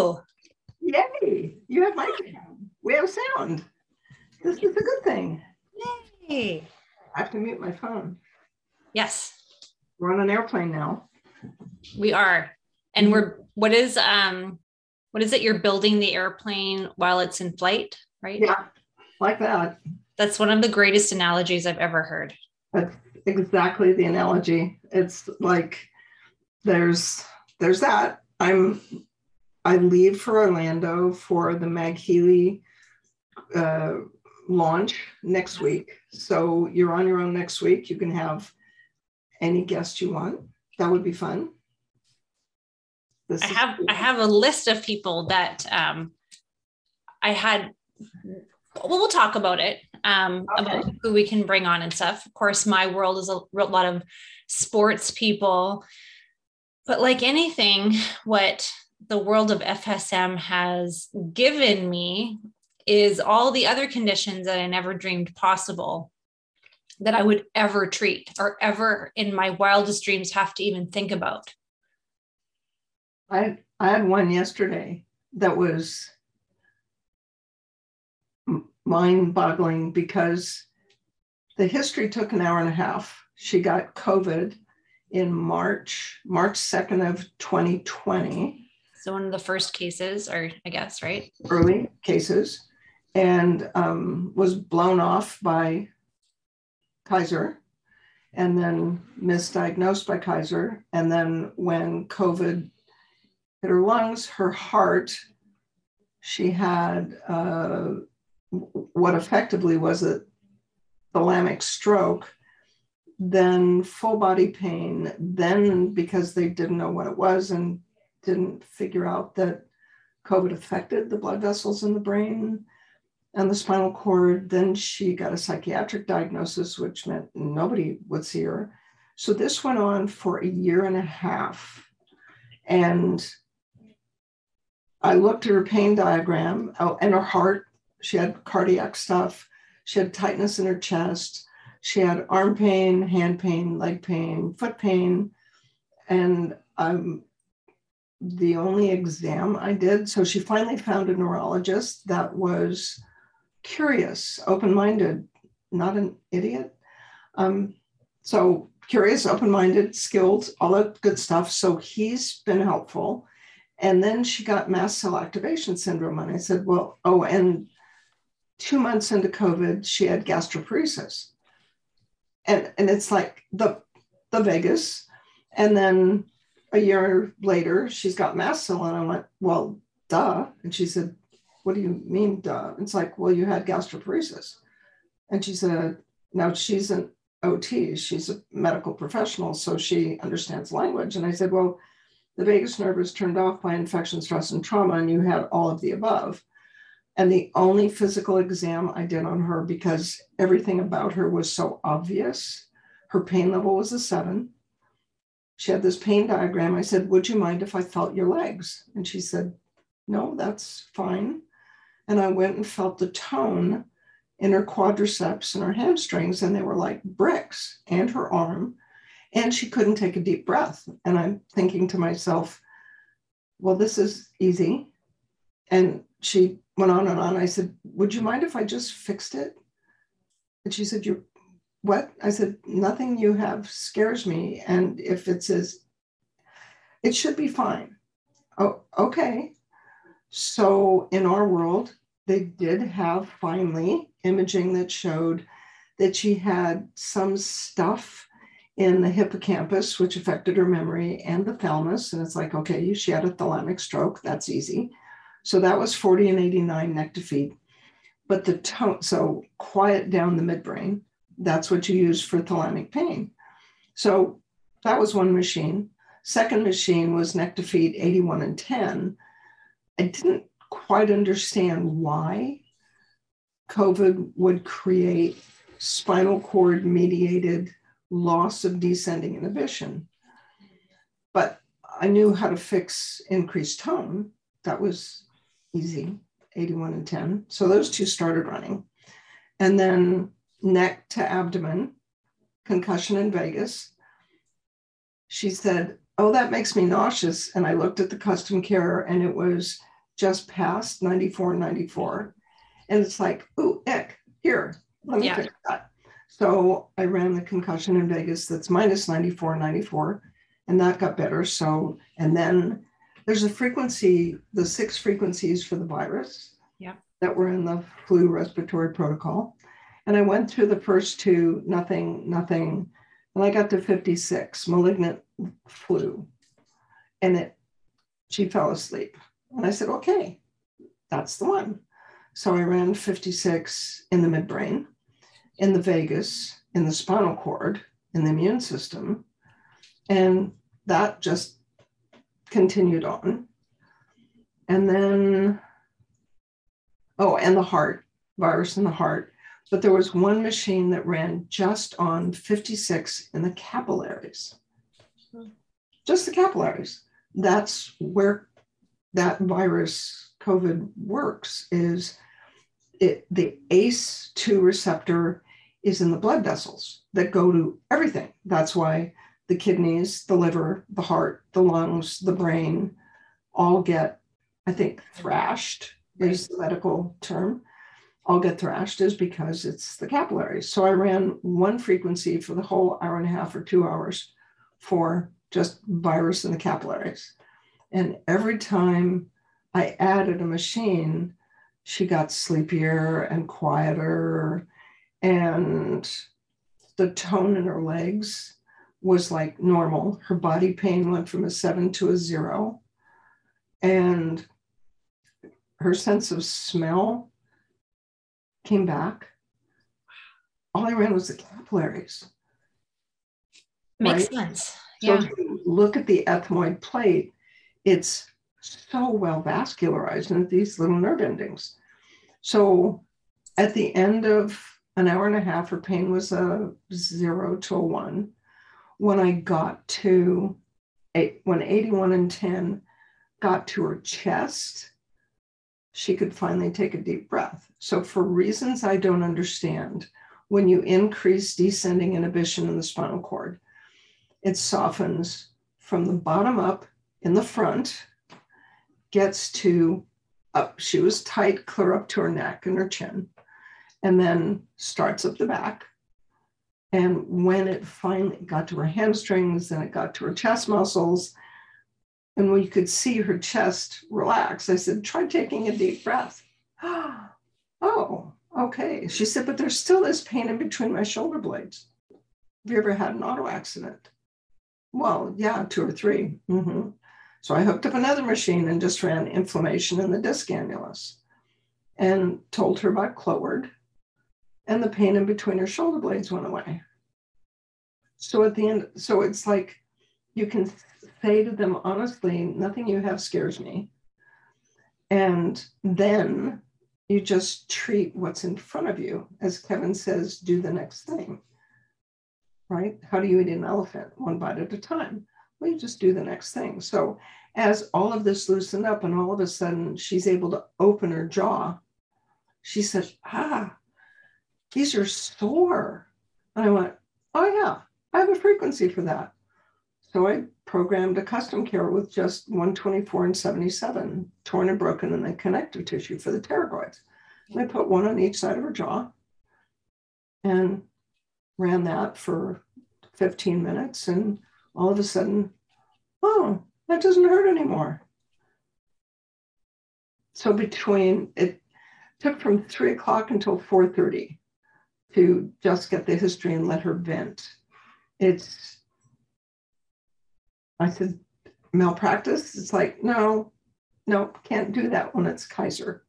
Neil. Yay, you have microphone. We have sound. This is a good thing. Yay. I have to mute my phone. Yes. We're on an airplane now. We are. And we're, what is it? You're building the airplane while it's in flight, right? Yeah, like that. That's one of the greatest analogies I've ever heard. That's exactly the analogy. It's like, there's that. I leave for Orlando for the Mag-Healy launch next week. So you're on your own next week. You can have any guest you want. That would be fun. I have a list of people that I had. Well, we'll talk about it, about who we can bring on and stuff. Of course, my world is a lot of sports people, but like anything, what the world of FSM has given me is all the other conditions that I never dreamed possible that I would ever treat or ever in my wildest dreams have to even think about. I had one yesterday that was mind-boggling because the history took an hour and a half. She got COVID in March 2nd of 2020. So one of the first cases, or I guess, right? Early cases, and was blown off by Kaiser, and then misdiagnosed by Kaiser. And then when COVID hit her lungs, her heart, she had what effectively was a thalamic stroke, then full body pain, then because they didn't know what it was and didn't figure out that COVID affected the blood vessels in the brain and the spinal cord. Then she got a psychiatric diagnosis, which meant nobody would see her. So this went on for a year and a half. And I looked at her pain diagram, and her heart. She had cardiac stuff. She had tightness in her chest. She had arm pain, hand pain, leg pain, foot pain. And the only exam I did, so she finally found a neurologist that was curious, open-minded, not an idiot. So curious, open-minded, skilled, all that good stuff. So he's been helpful. And then she got mast cell activation syndrome. And I said, well, oh, and 2 months into COVID, she had gastroparesis. And it's like the vagus. And then a year later, she's got mast cell. And I went, well, duh. And she said, what do you mean, duh? It's like, well, you had gastroparesis. And she said, now she's an OT. She's a medical professional. So she understands language. And I said, well, the vagus nerve is turned off by infection, stress, and trauma, and you had all of the above. And the only physical exam I did on her, because everything about her was so obvious, her pain level was a 7. She had this pain diagram. I said, would you mind if I felt your legs? And she said, no, that's fine. And I went and felt the tone in her quadriceps and her hamstrings, and they were like bricks, and her arm. And she couldn't take a deep breath. And I'm thinking to myself, well, this is easy. And she went on and on. I said, would you mind if I just fixed it? And she said, "You what?" I said, nothing you have scares me. And if it says, it should be fine. Oh, okay. So in our world, they did have finally imaging that showed that she had some stuff in the hippocampus, which affected her memory, and the thalamus. And it's like, okay, she had a thalamic stroke. That's easy. So that was 40 and 89 neck to feet. But the tone, so quiet down the midbrain, that's what you use for thalamic pain. So that was one machine. Second machine was neck to feet, 81 and 10. I didn't quite understand why COVID would create spinal cord mediated loss of descending inhibition. But I knew how to fix increased tone. That was easy, 81 and 10. So those two started running. And then neck to abdomen, concussion in vagus. She said, oh, that makes me nauseous. And I looked at the custom care, and it was just passed, 94. And it's like, ooh, ick, here, let me fix that. So I ran the concussion in Vegas that's minus 94, and that got better. So, and then there's a frequency, the 6 frequencies for the virus that were in the flu respiratory protocol. And I went through the first 2, nothing. And I got to 56, malignant flu. And she fell asleep. And I said, okay, that's the one. So I ran 56 in the midbrain, in the vagus, in the spinal cord, in the immune system. And that just continued on. And then, oh, and the heart, virus in the heart. But there was one machine that ran just on 56 in the capillaries, just the capillaries. That's where that virus COVID works, is it, the ACE2 receptor is in the blood vessels that go to everything. That's why the kidneys, the liver, the heart, the lungs, the brain all get, I think, thrashed is the medical term. All get thrashed is because it's the capillaries. So I ran one frequency for the whole hour and a half or 2 hours for just virus in the capillaries. And every time I added a machine, she got sleepier and quieter. And the tone in her legs was like normal. Her body pain went from a 7 to a 0. And her sense of smell came back. All I ran was the capillaries. Makes sense. Yeah. So if you look at the ethmoid plate, it's so well vascularized and these little nerve endings. So at the end of an hour and a half, her pain was a 0 to a 1. When I got to, when 81 and 10 got to her chest, she could finally take a deep breath. So for reasons I don't understand, when you increase descending inhibition in the spinal cord, it softens from the bottom up in the front, gets to up. She was tight, clear up to her neck and her chin, and then starts up the back. And when it finally got to her hamstrings, then it got to her chest muscles. And when you could see her chest relax, I said, try taking a deep breath. Oh, okay. She said, but there's still this pain in between my shoulder blades. Have you ever had an auto accident? Well, yeah, 2 or 3. Mm-hmm. So I hooked up another machine and just ran inflammation in the disc annulus and told her about Cloward, and the pain in between her shoulder blades went away. So at the end, so it's like, you can say to them, honestly, nothing you have scares me. And then you just treat what's in front of you. As Kevin says, do the next thing, right? How do you eat an elephant? One bite at a time. Well, you just do the next thing. So as all of this loosened up and all of a sudden she's able to open her jaw, she said, ah, these are sore. And I went, oh yeah, I have a frequency for that. So I programmed a custom care with just 124 and 77, torn and broken in the connective tissue for the pterygoids. And I put one on each side of her jaw and ran that for 15 minutes. And all of a sudden, oh, that doesn't hurt anymore. So between, it took from 3 o'clock until 4:30 to just get the history and let her vent. It's, I said, malpractice? It's like, no, can't do that when it's Kaiser.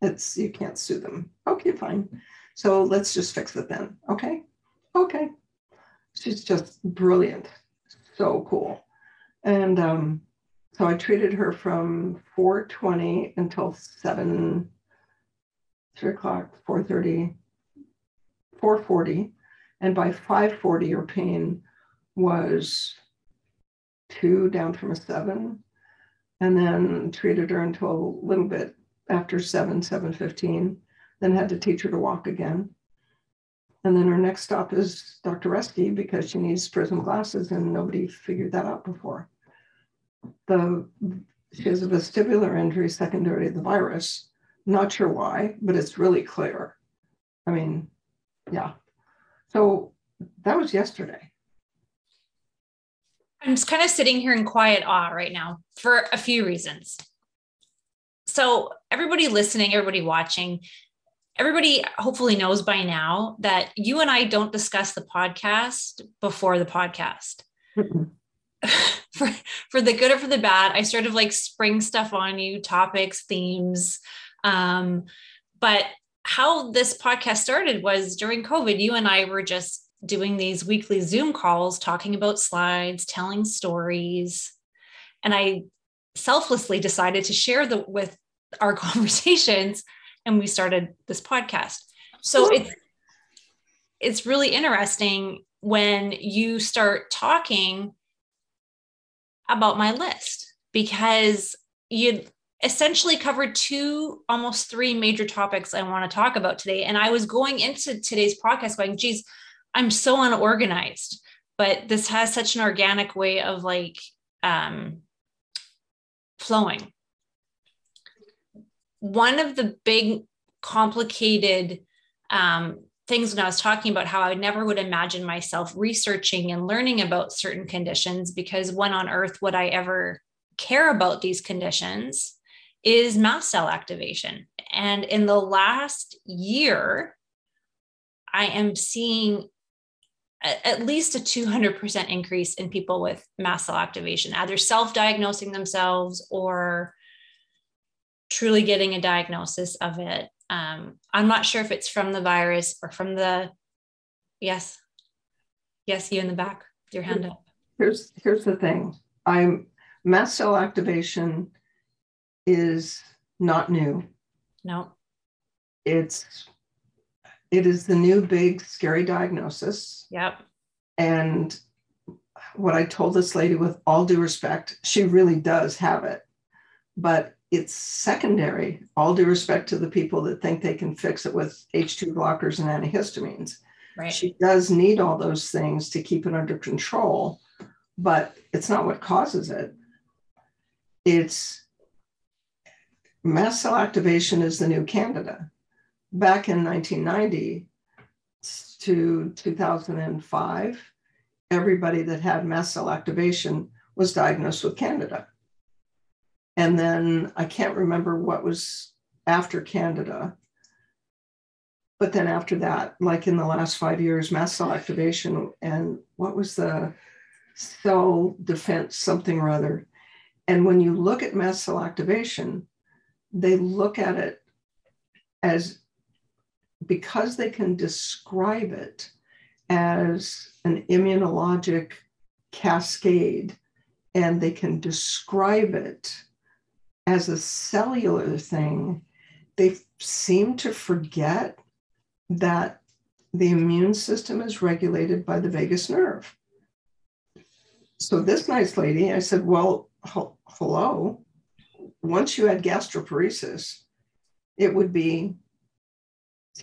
It's, you can't sue them. Okay, fine. So let's just fix it then. Okay. She's just brilliant. So cool. And so I treated her from 4:20 until 7, 3 o'clock, 4:30, 4:40. And by 5:40, her pain was 2 down from a 7, and then treated her until a little bit after 7:15, then had to teach her to walk again. And then her next stop is Dr. Reski because she needs prism glasses and nobody figured that out before. The She has a vestibular injury secondary to the virus. Not sure why, but it's really clear. I mean, yeah. So that was yesterday. I'm just kind of sitting here in quiet awe right now for a few reasons. So everybody listening, everybody watching, everybody hopefully knows by now that you and I don't discuss the podcast before the podcast. For the good or for the bad, I sort of like spring stuff on you, topics, themes. But how this podcast started was during COVID, you and I were just doing these weekly Zoom calls, talking about slides, telling stories. And I selflessly decided to share with our conversations, and we started this podcast. So it's really interesting when you start talking about my list, because you essentially covered two, almost three major topics I want to talk about today. And I was going into today's podcast going, geez, I'm so unorganized, but this has such an organic way of like flowing. One of the big complicated things when I was talking about how I never would imagine myself researching and learning about certain conditions, because when on earth would I ever care about these conditions, is mast cell activation. And in the last year, I am seeing at least a 200% increase in people with mast cell activation, either self-diagnosing themselves or truly getting a diagnosis of it. I'm not sure if it's from the virus or from the, yes, you in the back, your hand up. Here's the thing. Mast cell activation is not new. No. It is the new big scary diagnosis. Yep. And what I told this lady, with all due respect, she really does have it, but it's secondary, all due respect to the people that think they can fix it with H2 blockers and antihistamines. Right. She does need all those things to keep it under control, but it's not what causes it. It's mast cell activation is the new candida. Back in 1990 to 2005, everybody that had mast cell activation was diagnosed with candida. And then I can't remember what was after candida. But then after that, like in the last 5 years, mast cell activation and what was the cell defense, something or other. And when you look at mast cell activation, they look at it as, because they can describe it as an immunologic cascade, and they can describe it as a cellular thing, they seem to forget that the immune system is regulated by the vagus nerve. So this nice lady, I said, well, hello. Once you had gastroparesis, it would be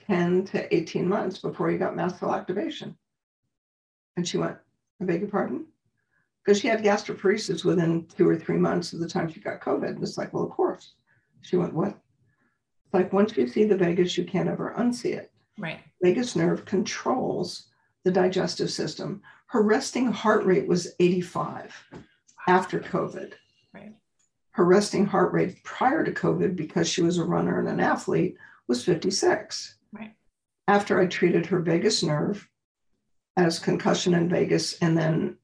10 to 18 months before you got mast cell activation. And she went, I beg your pardon? Because she had gastroparesis within 2 or 3 months of the time she got COVID. And it's like, well, of course. She went, what? It's like, once you see the vagus, you can't ever unsee it. Right. Vagus nerve controls the digestive system. Her resting heart rate was 85 after COVID. Right. Her resting heart rate prior to COVID, because she was a runner and an athlete, was 56. Right. After I treated her vagus nerve as concussion in vagus, and then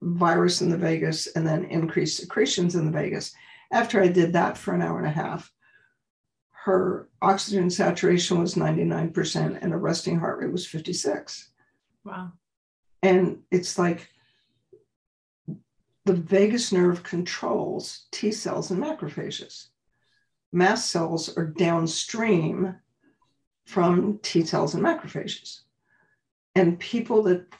virus in the vagus, and then increased secretions in the vagus. After I did that for an hour and a half, her oxygen saturation was 99% and her resting heart rate was 56. Wow. And it's like, the vagus nerve controls T cells and macrophages. Mast cells are downstream from T cells and macrophages. And people that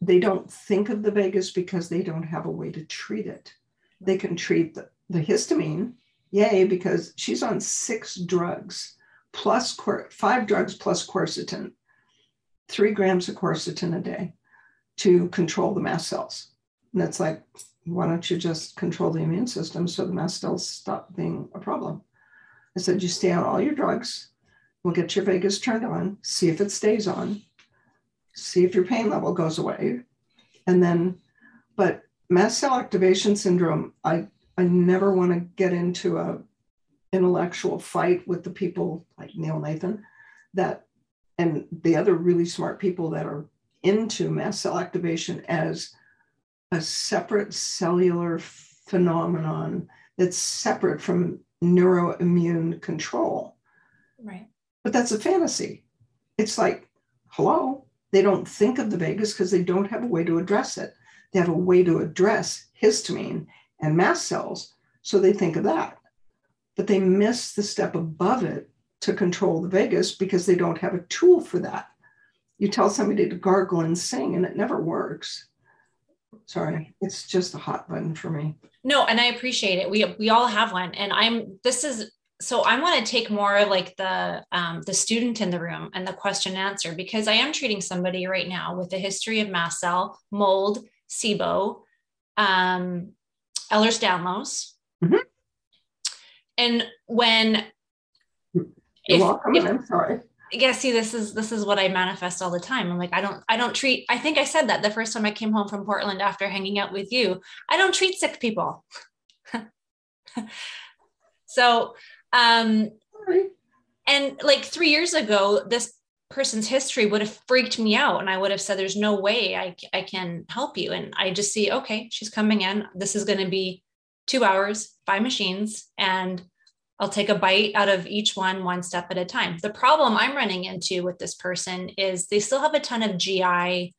they don't think of the vagus because they don't have a way to treat it. They can treat the histamine, yay, because she's on 6 drugs, plus 5 drugs plus quercetin, 3 grams of quercetin a day to control the mast cells. And that's like, why don't you just control the immune system so the mast cells stop being a problem? I said, you stay on all your drugs. We'll get your vagus turned on, see if it stays on, see if your pain level goes away. And then, but mast cell activation syndrome, I never want to get into a intellectual fight with the people like Neil Nathan that, and the other really smart people that are into mast cell activation as a separate cellular phenomenon that's separate from neuroimmune control. Right. But that's a fantasy. It's like, hello, they don't think of the vagus because they don't have a way to address it. They have a way to address histamine and mast cells, so they think of that. But they miss the step above it to control the vagus because they don't have a tool for that. You tell somebody to gargle and sing and it never works. Sorry, it's just a hot button for me. No, and I appreciate it. We all have one. And so I want to take more like the student in the room and the question and answer, because I am treating somebody right now with a history of mast cell, mold, SIBO, Ehlers-Danlos. Mm-hmm. And when I'm sorry. Yeah, see, this is what I manifest all the time. I'm like, I don't treat, I think I said that the first time I came home from Portland after hanging out with you, I don't treat sick people. So, and like 3 years ago, this person's history would have freaked me out. And I would have said, there's no way I can help you. And I just see, okay, she's coming in. This is going to be 2 hours, 5 machines, and I'll take a bite out of each one, one step at a time. The problem I'm running into with this person is they still have a ton of GI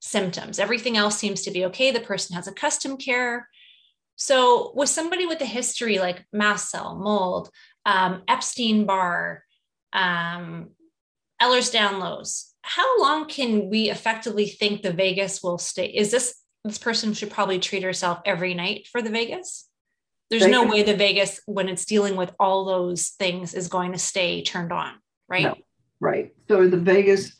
symptoms. Everything else seems to be okay. The person has a custom care. So with somebody with a history like mast cell, mold, Epstein-Barr, Ehlers-Danlos, how long can we effectively think the vagus will stay? Is this person should probably treat herself every night for the vagus? There's no way the vagus, when it's dealing with all those things, is going to stay turned on, right? No, right. So the vagus,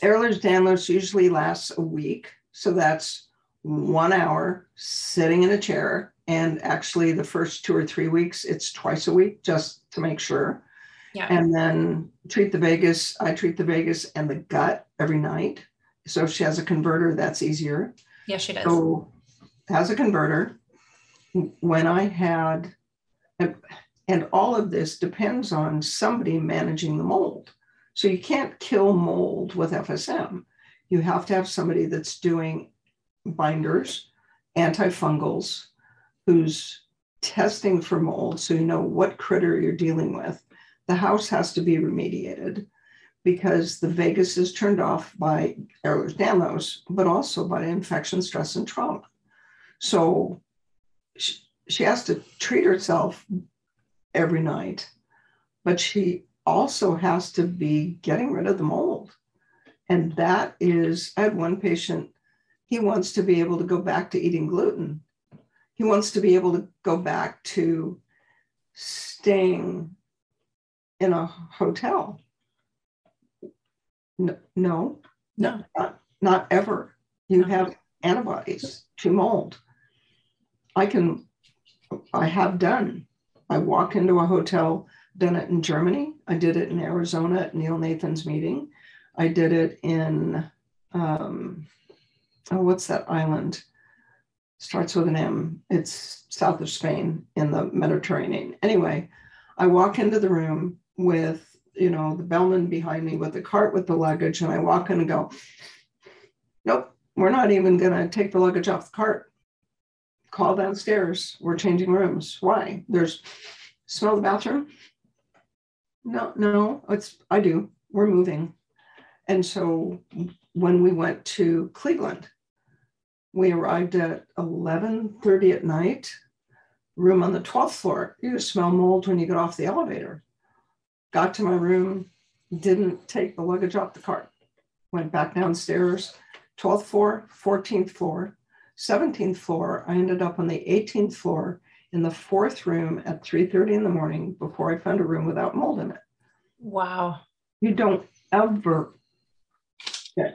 Ehlers-Danlos usually lasts a week. So that's 1 hour sitting in a chair. And actually the first 2 or 3 weeks, it's twice a week just to make sure. Yeah. And then treat the vagus. I treat the vagus and the gut every night. So if she has a converter, that's easier. Yeah, she does. So has a converter. When I had, and all of this depends on somebody managing the mold. So you can't kill mold with FSM. You have to have somebody that's doing binders, antifungals, who's testing for mold. So you know what critter you're dealing with. The house has to be remediated because the vagus is turned off by Ehlers-Danlos, but also by infection, stress, and trauma. So she has to treat herself every night, but she also has to be getting rid of the mold. And that is, I had one patient, he wants to be able to go back to eating gluten. He wants to be able to go back to staying in a hotel. No, not ever. You have antibodies to mold. I have done. I walk into a hotel, done it in Germany. I did it in Arizona at Neil Nathan's meeting. I did it in, what's that island? Starts with an M. It's south of Spain in the Mediterranean. Anyway, I walk into the room with, the bellman behind me with the cart with the luggage. And I walk in and go, nope, we're not even going to take the luggage off the cart. Call downstairs, we're changing rooms. Why? Smell the bathroom? No, I do. We're moving. And so when we went to Cleveland, we arrived at 11:30 at night, room on the 12th floor. You smell mold when you get off the elevator. Got to my room, didn't take the luggage off the cart. Went back downstairs, 12th floor, 14th floor, 17th floor. I ended up on the 18th floor in the 4th room at 3:30 in the morning before I found a room without mold in it. Wow. You don't ever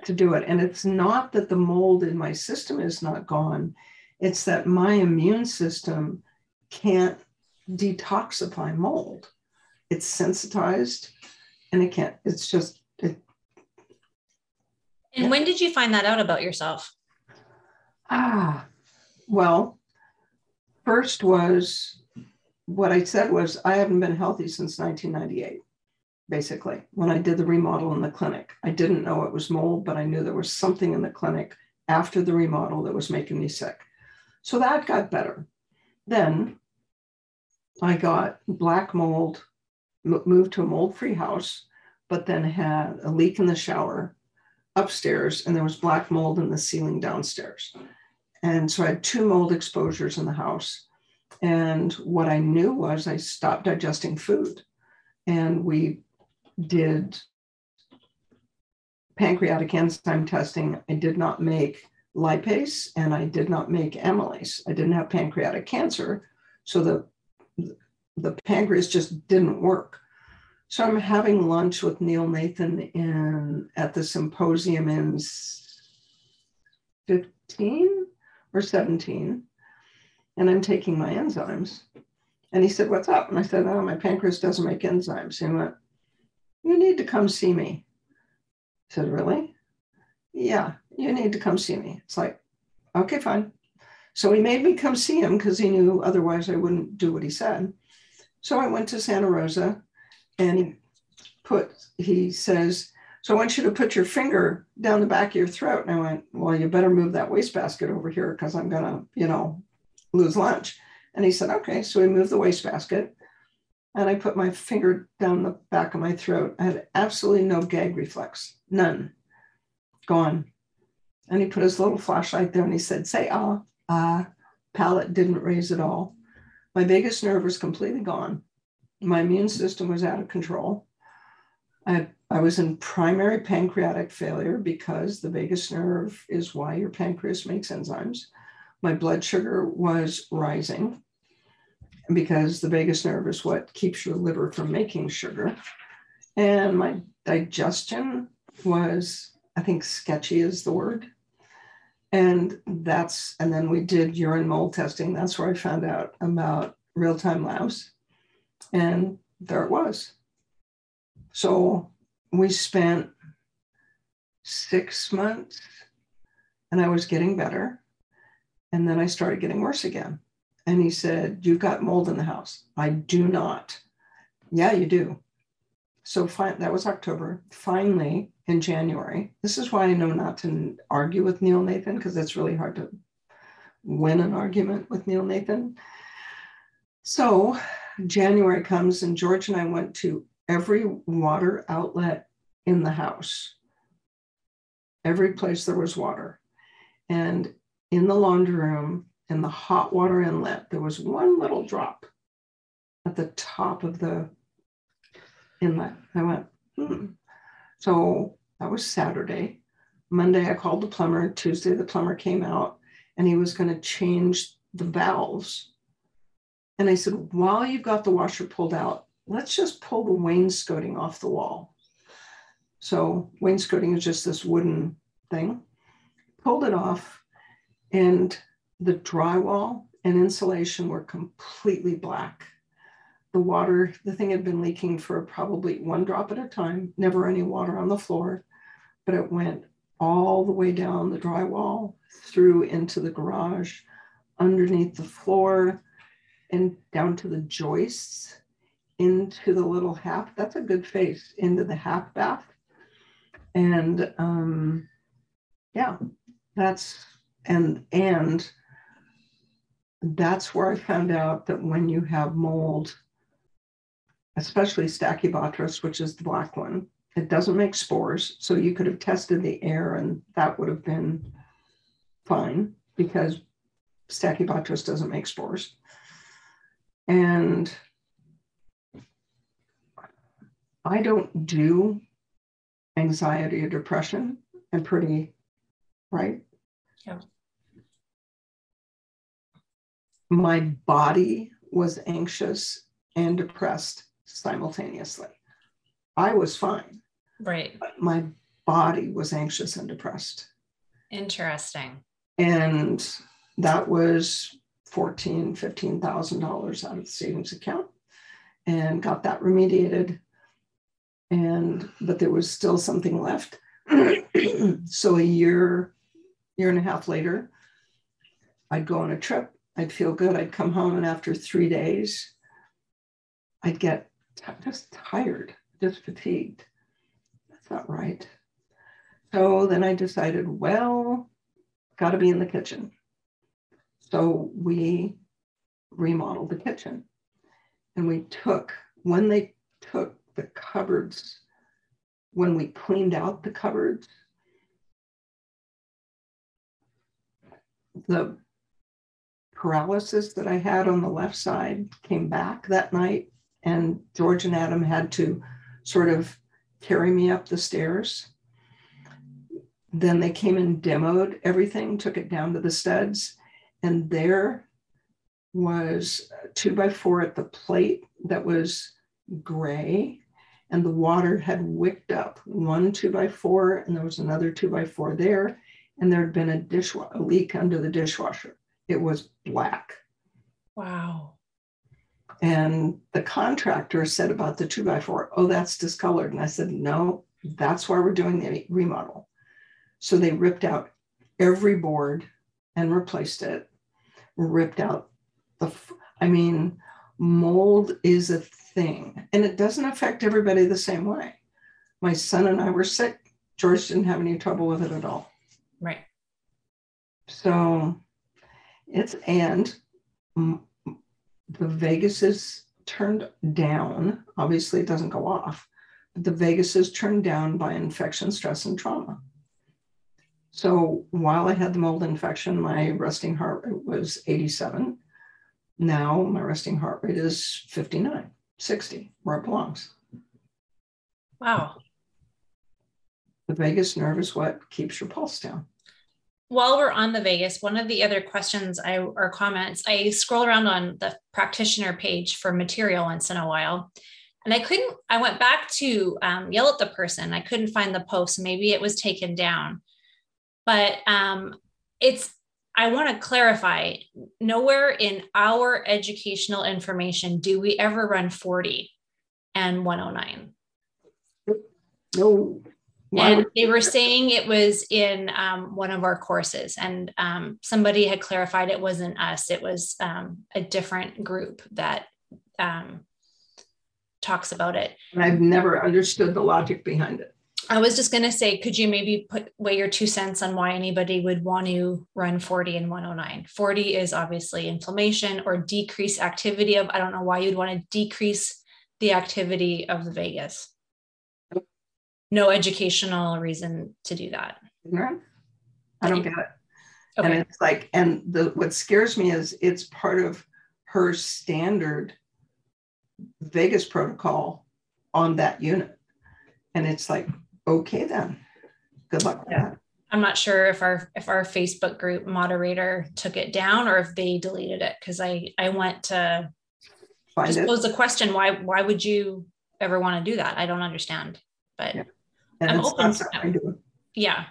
to do it. And it's not that the mold in my system is not gone. It's that my immune system can't detoxify mold. It's sensitized and it can't, it's just. And when did you find that out about yourself? Well, first was what I said was I haven't been healthy since 1998, basically, when I did the remodel in the clinic. I didn't know it was mold, but I knew there was something in the clinic after the remodel that was making me sick. So that got better. Then I got black mold, moved to a mold-free house, but then had a leak in the shower upstairs, and there was black mold in the ceiling downstairs. And so I had two mold exposures in the house. And what I knew was I stopped digesting food. And we did pancreatic enzyme testing. I did not make lipase and I did not make amylase. I didn't have pancreatic cancer. So the pancreas just didn't work. So I'm having lunch with Neil Nathan at the symposium in 15 or 17. And I'm taking my enzymes. And he said, what's up? And I said, oh, my pancreas doesn't make enzymes. And he went, you need to come see me. I said, really? Yeah, you need to come see me. It's like, okay, fine. So he made me come see him because he knew otherwise I wouldn't do what he said. So I went to Santa Rosa and he says, so I want you to put your finger down the back of your throat. And I went, well, you better move that wastebasket over here because I'm going to, lose lunch. And he said, okay. So we moved the wastebasket and I put my finger down the back of my throat. I had absolutely no gag reflex, none, gone. And he put his little flashlight there and he said, say, ah, ah, palate didn't raise at all. My vagus nerve was completely gone. My immune system was out of control. I was in primary pancreatic failure because the vagus nerve is why your pancreas makes enzymes. My blood sugar was rising because the vagus nerve is what keeps your liver from making sugar. And my digestion was, I think, sketchy is the word. And then we did urine mold testing. That's where I found out about real-time labs. And there it was. So we spent 6 months and I was getting better. And then I started getting worse again. And he said, you've got mold in the house. I do not. Yeah, you do. So that was October. Finally, in January, this is why I know not to argue with Neil Nathan, because it's really hard to win an argument with Neil Nathan. So January comes and George and I went to every water outlet in the house, every place there was water. And in the laundry room, in the hot water inlet, there was one little drop at the top of the inlet. I went, So that was Saturday. Monday, I called the plumber. Tuesday, the plumber came out and he was going to change the valves. And I said, while you've got the washer pulled out, let's just pull the wainscoting off the wall. So wainscoting is just this wooden thing. Pulled it off. And the drywall and insulation were completely black. The water, the thing had been leaking for probably one drop at a time, never any water on the floor, but it went all the way down the drywall, through into the garage, underneath the floor, and down to the joists, into the little half, that's a good face, into the half bath. And yeah, And that's where I found out that when you have mold, especially Stachybotrys, which is the black one, it doesn't make spores. So you could have tested the air and that would have been fine because Stachybotrys doesn't make spores. And I don't do anxiety or depression. I'm pretty, right? Yeah. My body was anxious and depressed simultaneously. I was fine. Right. But my body was anxious and depressed. Interesting. And that was $14,000, $15,000 out of the savings account, and got that remediated. But there was still something left. So a year and a half later, I'd go on a trip. I'd feel good. I'd come home, and after 3 days, I'd get just tired, just fatigued. That's not right. So then I decided, well, got to be in the kitchen. So we remodeled the kitchen, and when they took the cupboards, when we cleaned out the cupboards, the paralysis that I had on the left side came back that night, and George and Adam had to sort of carry me up the stairs. Then they came and demoed everything, took it down to the studs, and there was 2x4 at the plate that was gray, and the water had wicked up one 2x4, and there was another 2x4 there, and there had been a leak under the dishwasher. It was black. Wow. And the contractor said about the 2x4, oh, that's discolored. And I said, no, that's why we're doing the remodel. So they ripped out every board and replaced it, ripped out the, mold is a thing, and it doesn't affect everybody the same way. My son and I were sick. George didn't have any trouble with it at all. Right. So and the vagus is turned down. Obviously, it doesn't go off, but the vagus is turned down by infection, stress, and trauma. So while I had the mold infection, my resting heart rate was 87. Now my resting heart rate is 59, 60, where it belongs. Wow. The vagus nerve is what keeps your pulse down. While we're on the vagus, one of the other questions or comments, I scroll around on the practitioner page for material once in a while. And I went back to yell at the person. I couldn't find the post. Maybe it was taken down. But I want to clarify, nowhere in our educational information do we ever run 40 and 109. No. And they were saying it was in one of our courses, and somebody had clarified it wasn't us. It was a different group that talks about it. And I've never understood the logic behind it. I was just going to say, could you maybe weigh your 2 cents on why anybody would want to run 40 and 109? 40 is obviously inflammation or decreased activity of, I don't know why you'd want to decrease the activity of the vagus. No educational reason to do that. I don't get it. Okay. And it's like, what scares me is it's part of her standard vagus protocol on that unit. And it's like, okay, then good luck with that. I'm not sure if our Facebook group moderator took it down or if they deleted it, because I went to just pose the question, why would you ever want to do that? I don't understand, but yeah. I'm open to that. Yeah.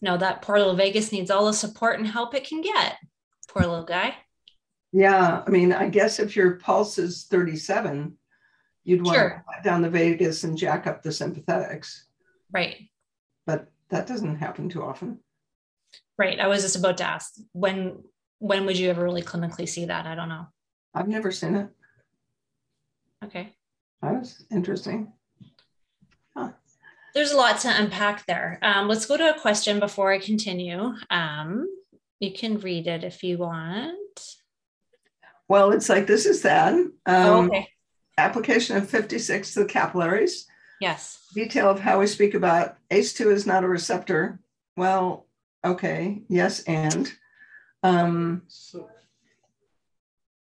No, that poor little vagus needs all the support and help it can get. Poor little guy. Yeah. I guess if your pulse is 37, you'd want to cut down the vagus and jack up the sympathetics. Right. But that doesn't happen too often. Right. I was just about to ask, when would you ever really clinically see that? I don't know. I've never seen it. Okay. That was interesting. Huh. There's a lot to unpack there. Let's go to a question before I continue. You can read it if you want. Well, it's like, this is sad. Okay. Application of 56 to the capillaries. Yes. Detail of how we speak about ACE2 is not a receptor. Well, okay. Yes. And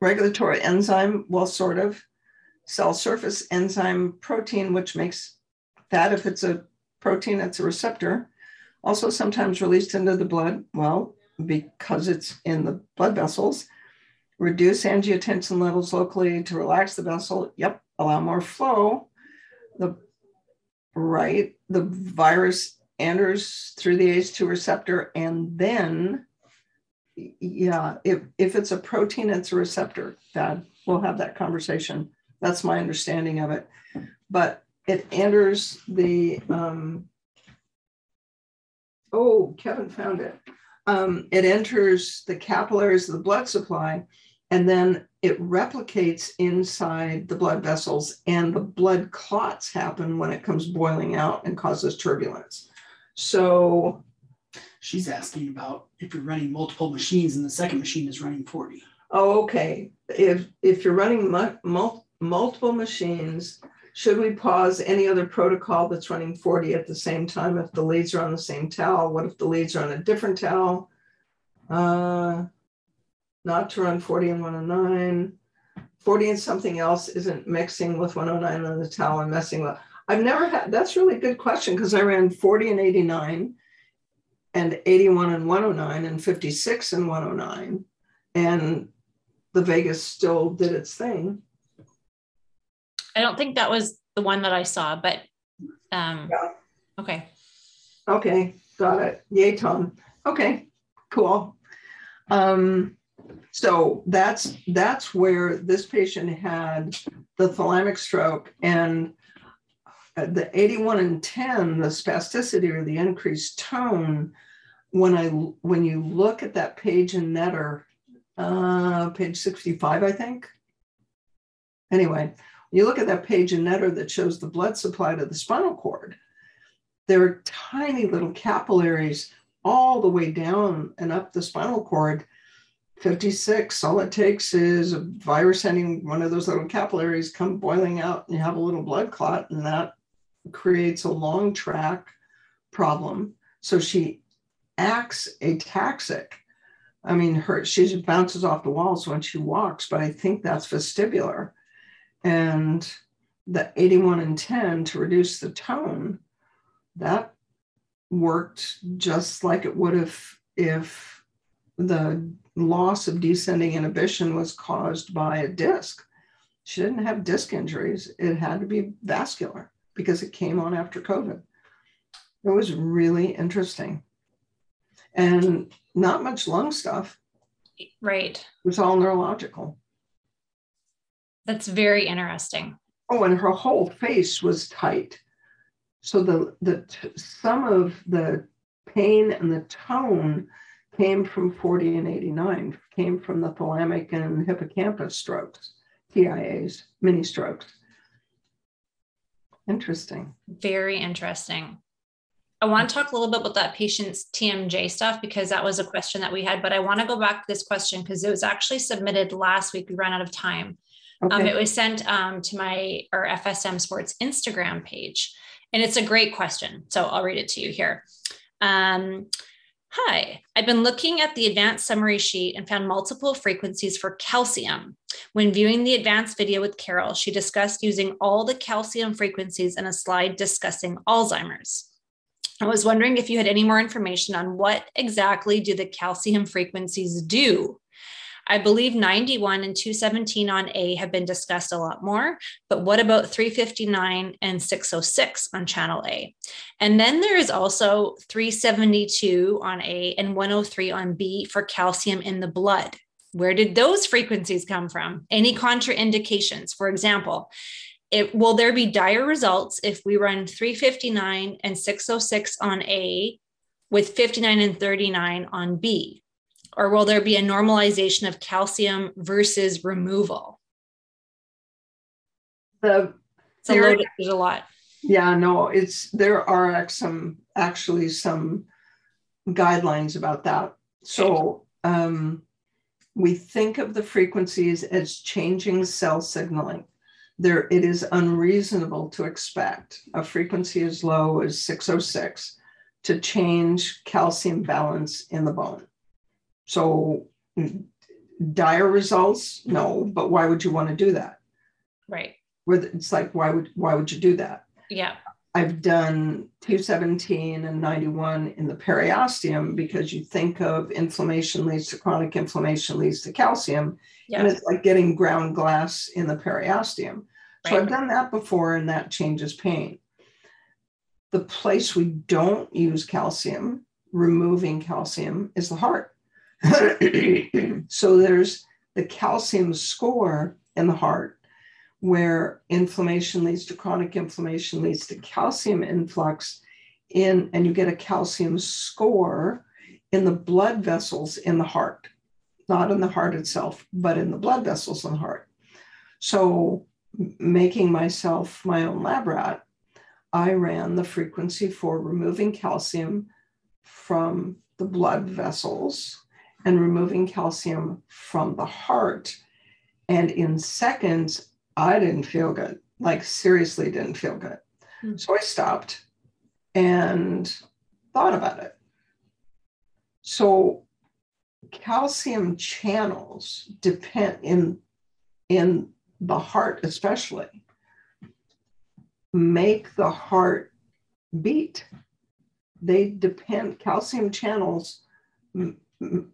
regulatory enzyme. Well, sort of cell surface enzyme protein, which makes that, if it's a protein, it's a receptor. Also sometimes released into the blood. Well, because it's in the blood vessels. Reduce angiotensin levels locally to relax the vessel. Yep. Allow more flow. The right? The virus enters through the ACE2 receptor, and then, yeah, if it's a protein, it's a receptor. Dad, we'll have that conversation. That's my understanding of it. But it enters the, oh, Kevin found it. It enters the capillaries of the blood supply, and then it replicates inside the blood vessels, and the blood clots happen when it comes boiling out and causes turbulence. So she's asking about if you're running multiple machines and the second machine is running 40. Oh, okay. If you're running multiple machines, should we pause any other protocol that's running 40 at the same time if the leads are on the same towel? What if the leads are on a different towel? Not to run 40 and 109. 40 and something else isn't mixing with 109 on the towel and messing with. I've never had, that's really a good question, because I ran 40 and 89 and 81 and 109 and 56 and 109, and the vagus still did its thing. I don't think that was the one that I saw, but yeah. Okay. Okay, got it. Yay, Tom. Okay, cool. So that's where this patient had the thalamic stroke, and the 81 and 10, the spasticity or the increased tone. When you look at that page in Netter, page 65, I think. Anyway, you look at that page in Netter that shows the blood supply to the spinal cord. There are tiny little capillaries all the way down and up the spinal cord. 56, all it takes is a virus ending one of those little capillaries, come boiling out, and you have a little blood clot, and that creates a long track problem. So she acts ataxic. I mean, she bounces off the walls when she walks, but I think that's vestibular. And the 81 and 10 to reduce the tone, that worked just like it would if the loss of descending inhibition was caused by a disc. She didn't have disc injuries. It had to be vascular because it came on after COVID. It was really interesting. And not much lung stuff. Right. It was all neurological. That's very interesting. Oh, and her whole face was tight. So some of the pain and the tone came from 40 and 89, came from the thalamic and hippocampus strokes, TIAs, mini strokes. Interesting. Very interesting. I want to talk a little bit about that patient's TMJ stuff, because that was a question that we had, but I want to go back to this question because it was actually submitted last week. We ran out of time. Okay. It was sent to our FSM Sports Instagram page, and it's a great question. So I'll read it to you here. Hi, I've been looking at the advanced summary sheet and found multiple frequencies for calcium. When viewing the advanced video with Carol, she discussed using all the calcium frequencies in a slide discussing Alzheimer's. I was wondering if you had any more information on what exactly do the calcium frequencies do? I believe 91 and 217 on A have been discussed a lot more, but what about 359 and 606 on channel A? And then there is also 372 on A and 103 on B for calcium in the blood. Where did those frequencies come from? Any contraindications? For example, will there be dire results if we run 359 and 606 on A with 59 and 39 on B? Or will there be a normalization of calcium versus removal? There's a lot. Yeah, no, there are some guidelines about that. So we think of the frequencies as changing cell signaling. It is unreasonable to expect a frequency as low as 606 to change calcium balance in the bone. So dire results, no, but why would you want to do that? Right. It's like, why would you do that? Yeah. I've done 217 and 91 in the periosteum because you think of inflammation leads to chronic inflammation leads to calcium. Yeah. And it's like getting ground glass in the periosteum. Right. So I've done that before, and that changes pain. The place we don't use calcium, removing calcium, is the heart. So there's the calcium score in the heart, where inflammation leads to chronic inflammation, leads to calcium influx, and you get a calcium score in the blood vessels in the heart, not in the heart itself, but in the blood vessels in the heart. So making myself my own lab rat, I ran the frequency for removing calcium from the blood vessels and removing calcium from the heart. And in seconds, I didn't feel good, like seriously didn't feel good. Mm-hmm. So I stopped and thought about it. So calcium channels depend in the heart, especially, make the heart beat. They depend, calcium channels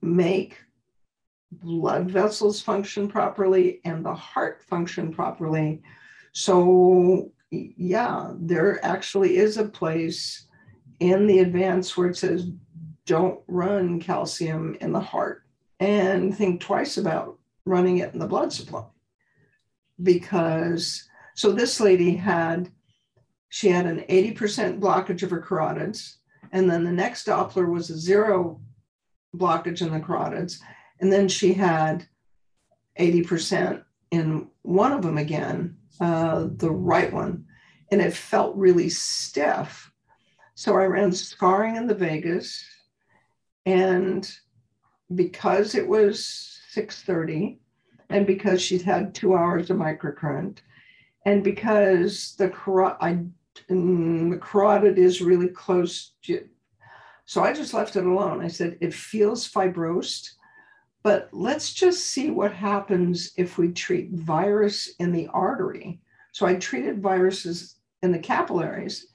make blood vessels function properly and the heart function properly. So yeah, there actually is a place in the advance where it says, don't run calcium in the heart, and think twice about running it in the blood supply. Because, so this lady had, she had an 80% blockage of her carotids, and then the next Doppler was a 0 blockage in the carotids, and then she had 80% in one of them again, the right one, and it felt really stiff. So I ran scarring in the vagus, and because it was 6:30, and because she'd had 2 hours of microcurrent, and because the carotid is really close to, so I just left it alone. I said, it feels fibrosed, but let's just see what happens if we treat virus in the artery. So I treated viruses in the capillaries.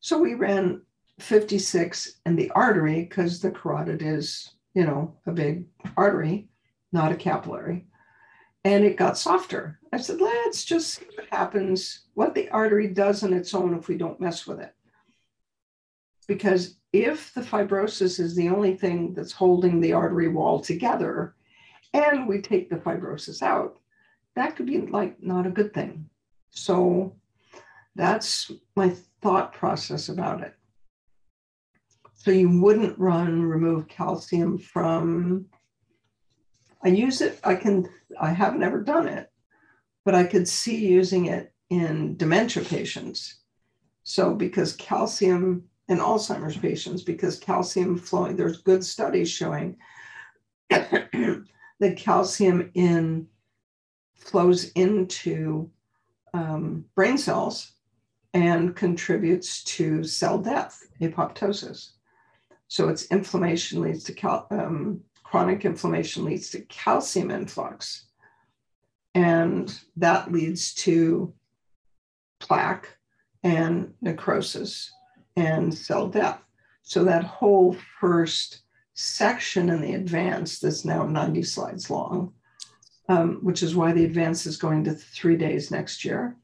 So we ran 56 in the artery, because the carotid is, you know, a big artery, not a capillary. And it got softer. I said, let's just see what happens, what the artery does on its own if we don't mess with it. Because if the fibrosis is the only thing that's holding the artery wall together, and we take the fibrosis out, that could be like not a good thing. So that's my thought process about it. So you wouldn't remove calcium from, I use it, I have never done it, but I could see using it in dementia patients. So because calcium, and Alzheimer's patients, because calcium flowing, there's good studies showing that calcium flows into brain cells and contributes to cell death, apoptosis. So it's inflammation leads to chronic inflammation leads to calcium influx. And that leads to plaque and necrosis and cell death. So that whole first section in the advance that's now 90 slides long, which is why the advance is going to 3 days next year.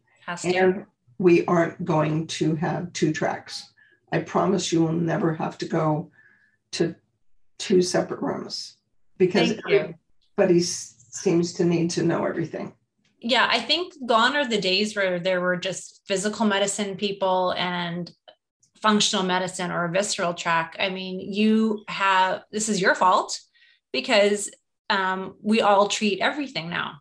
And we aren't going to have 2 tracks. I promise you will never have to go to 2 separate rooms, because everybody seems to need to know everything. Yeah, I think gone are the days where there were just physical medicine people and functional medicine or a visceral track. I mean, this is your fault, because we all treat everything now.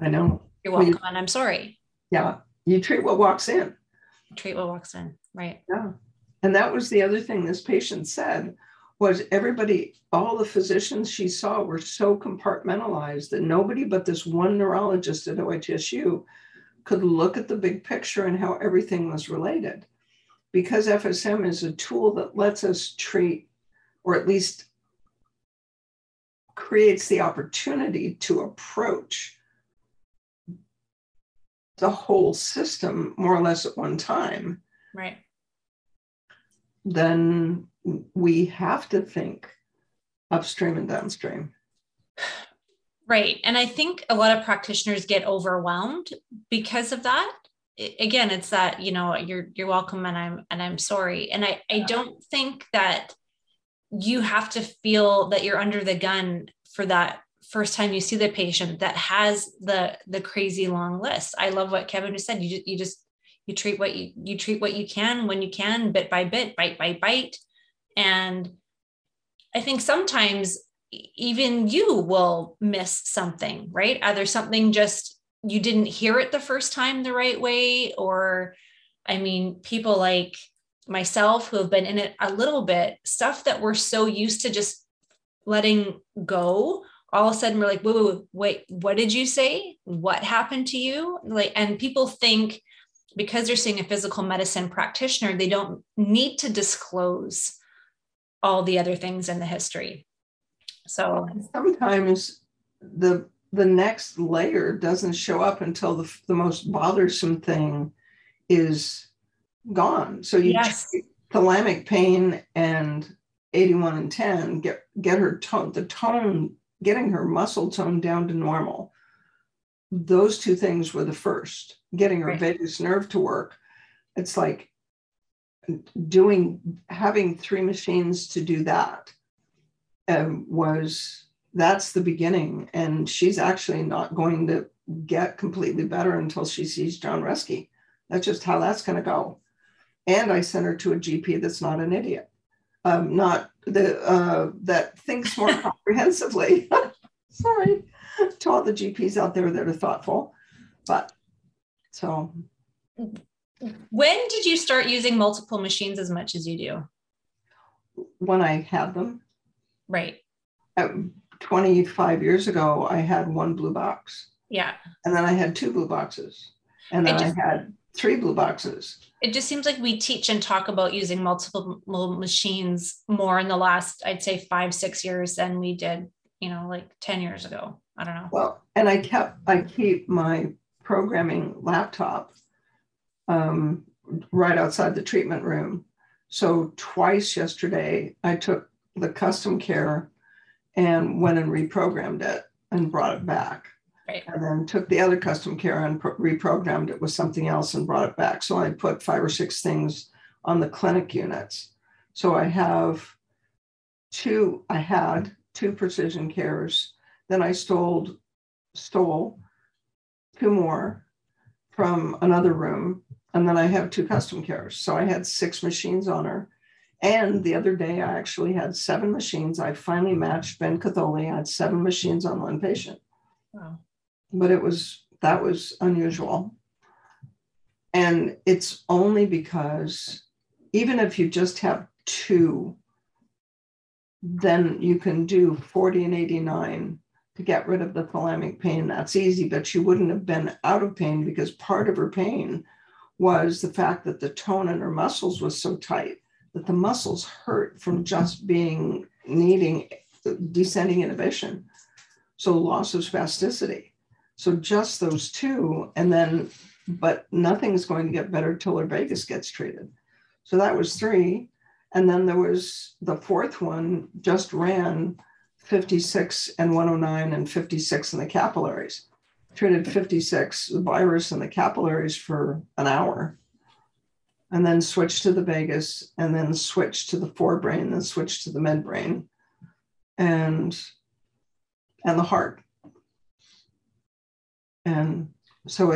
I know. You're welcome, and I'm sorry. Yeah, you treat what walks in. Treat what walks in, right. Yeah, and that was the other thing this patient said, was everybody, all the physicians she saw were so compartmentalized that nobody but this one neurologist at OHSU could look at the big picture and how everything was related. Because FSM is a tool that lets us treat, or at least creates the opportunity to approach the whole system more or less at one time. Right. Then we have to think upstream and downstream. Right. And I think a lot of practitioners get overwhelmed because of that. again, it's that, you know, you're welcome and I'm sorry. And I don't think that you have to feel that you're under the gun for that first time you see the patient that has the crazy long list. I love what Kevin just said. You treat what you treat what you can when you can, bit by bit, bite by bite. And I think sometimes even you will miss something, right? Either something just you didn't hear it the first time the right way, or I mean, people like myself who have been in it a little bit, stuff that we're so used to just letting go, all of a sudden we're like, wait, what did you say? What happened to you? Like, and people think because they're seeing a physical medicine practitioner, they don't need to disclose all the other things in the history. So sometimes the next layer doesn't show up until the most bothersome thing is gone. So you treat thalamic pain and 81 and 10, get her tone, getting her muscle tone down to normal. Those two things were the first, getting her vagus nerve to work. It's like having three machines to do that that's the beginning. And she's actually not going to get completely better until she sees John Reske. That's just how that's going to go. And I sent her to a GP that's not an idiot, that thinks more comprehensively. Sorry to all the GPs out there that are thoughtful, but so. When did you start using multiple machines as much as you do? When I had them. Right. 25 years ago, I had one blue box. Yeah. And then I had two blue boxes. And then I had three blue boxes. It just seems like we teach and talk about using multiple machines more in the last, I'd say 5-6 years than we did, you know, like 10 years ago. I don't know. Well, and I keep my programming laptop right outside the treatment room. So twice yesterday, I took the custom care and went and reprogrammed it and brought it back. Right. And then took the other custom care and reprogrammed it with something else and brought it back. So I put 5 or 6 things on the clinic units. So I had two precision cares. Then I stole two more from another room. And then I have two custom cares. So I had 6 machines on her. And the other day I actually had 7 machines. I finally matched Ben Catholi. I had 7 machines on one patient. Wow. But that was unusual. And it's only because even if you just have 2, then you can do 40 and 89 to get rid of the thalamic pain. That's easy, but she wouldn't have been out of pain because part of her pain was the fact that the tone in her muscles was so tight that the muscles hurt from just needing descending inhibition. So loss of spasticity. So just those two, but nothing's going to get better till her vagus gets treated. So that was 3. And then there was the 4th one just ran 56 and 109 and 56 in the capillaries. Treated 56, the virus and the capillaries for an hour, and then switched to the vagus, and then switched to the forebrain, then switched to the midbrain. And the heart. And so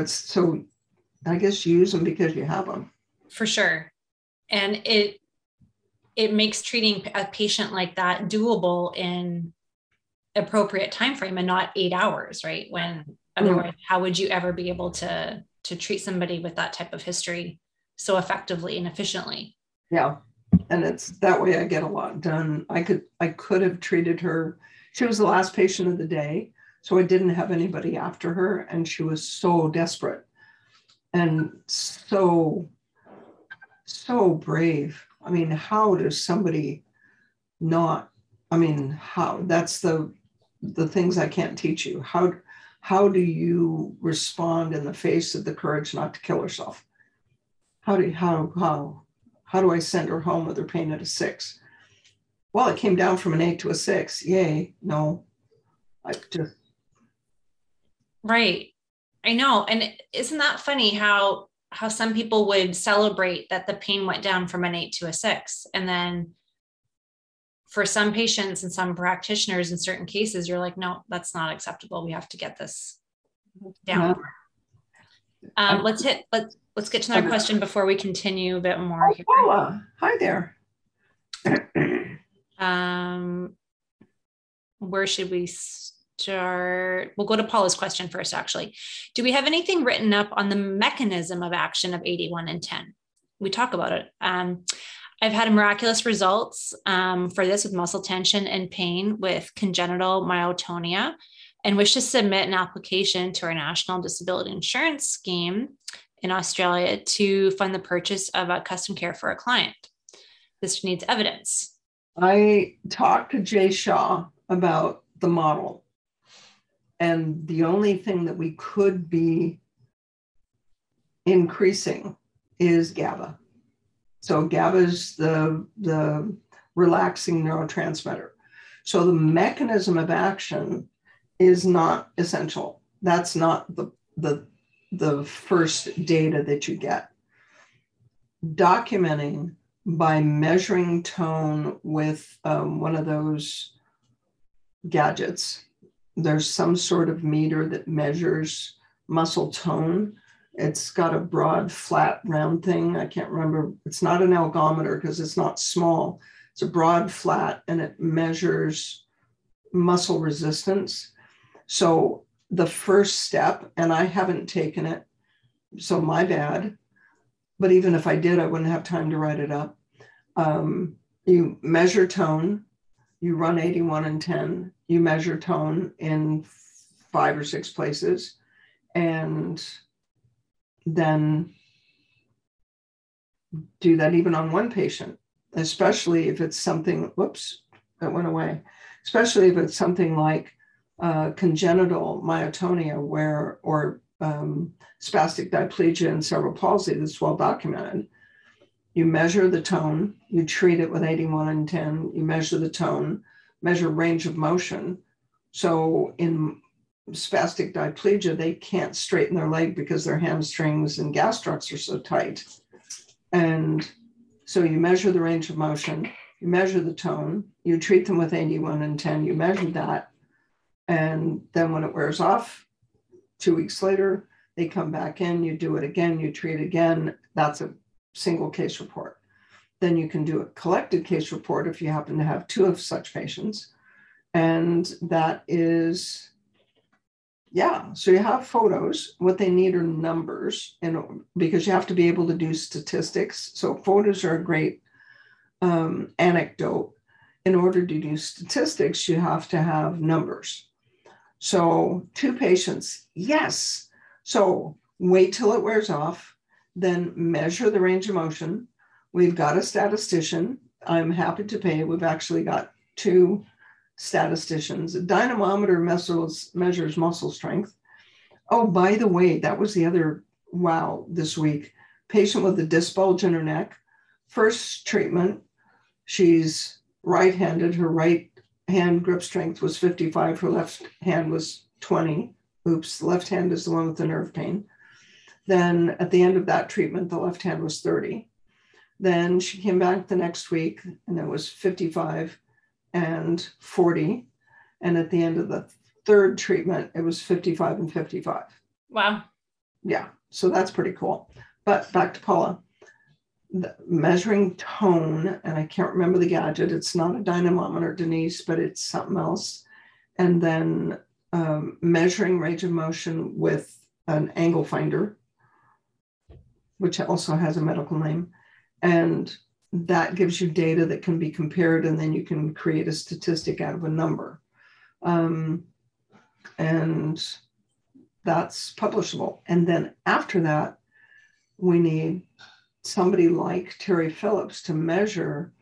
I guess you use them because you have them. For sure. And it makes treating a patient like that doable in appropriate time frame and not 8 hours, right? When otherwise, how would you ever be able to treat somebody with that type of history so effectively and efficiently? Yeah. And it's that way I get a lot done. I could have treated her. She was the last patient of the day, so I didn't have anybody after her, and she was so desperate and so brave. I mean, how does somebody not? I mean, how? That's the things I can't teach you. How do you respond in the face of the courage not to kill herself? How do I send her home with her pain at a 6? Well, it came down from an 8 to a 6. Yay. No. Right. I know. And isn't that funny how how some people would celebrate that the pain went down from an 8 to a 6. And then for some patients and some practitioners in certain cases, you're like, no, that's not acceptable. We have to get this down. Yeah. Let's get to another question before we continue a bit more. Oh, here. Paula, hi there. Where should we start? We'll go to Paula's question first, actually. Do we have anything written up on the mechanism of action of 81 and 10? We talk about it. I've had miraculous results for this with muscle tension and pain with congenital myotonia, and wish to submit an application to our National Disability Insurance Scheme in Australia to fund the purchase of a custom care for a client. This needs evidence. I talked to Jay Shaw about the model, and the only thing that we could be increasing is GABA. So GABA is the relaxing neurotransmitter. So the mechanism of action is not essential. That's not the first data that you get. Documenting by measuring tone with one of those gadgets. There's some sort of meter that measures muscle tone. It's got a broad, flat, round thing. I can't remember. It's not an algometer because it's not small. It's a broad, flat, and it measures muscle resistance. So the first step, and I haven't taken it, so my bad. But even if I did, I wouldn't have time to write it up. You measure tone. You run 81 and 10. You measure tone in 5 or 6 places. And then do that even on one patient, especially if it's something, whoops, that went away, especially if it's something like congenital myotonia where, or spastic diplegia and cerebral palsy that's well documented. You measure the tone, you treat it with 81 and 10, you measure the tone, measure range of motion. So in spastic diplegia, they can't straighten their leg because their hamstrings and gastrocs are so tight. And so you measure the range of motion, you measure the tone, you treat them with 81 and 10, you measure that. And then when it wears off, 2 weeks later, they come back in, you do it again, you treat again. That's a single case report. Then you can do a collected case report if you happen to have 2 of such patients. And that is... yeah, so you have photos. What they need are numbers, and because you have to be able to do statistics. So photos are a great anecdote. In order to do statistics, you have to have numbers. So 2 patients, yes. So wait till it wears off, then measure the range of motion. We've got a statistician. I'm happy to pay. We've actually got 2 statisticians. A dynamometer measures muscle strength. Oh, by the way, that was the other wow this week. Patient with a disc bulge in her neck. First treatment, she's right-handed. Her right hand grip strength was 55. Her left hand was 20. Oops, the left hand is the one with the nerve pain. Then at the end of that treatment, the left hand was 30. Then she came back the next week and it was 55. And 40. And at the end of the 3rd treatment, it was 55 and 55. Wow. Yeah. So that's pretty cool. But back to Paula, the measuring tone, and I can't remember the gadget. It's not a dynamometer, Denise, but it's something else. And then measuring range of motion with an angle finder, which also has a medical name. And that gives you data that can be compared, and then you can create a statistic out of a number. And that's publishable. And then after that, we need somebody like Terry Phillips to measure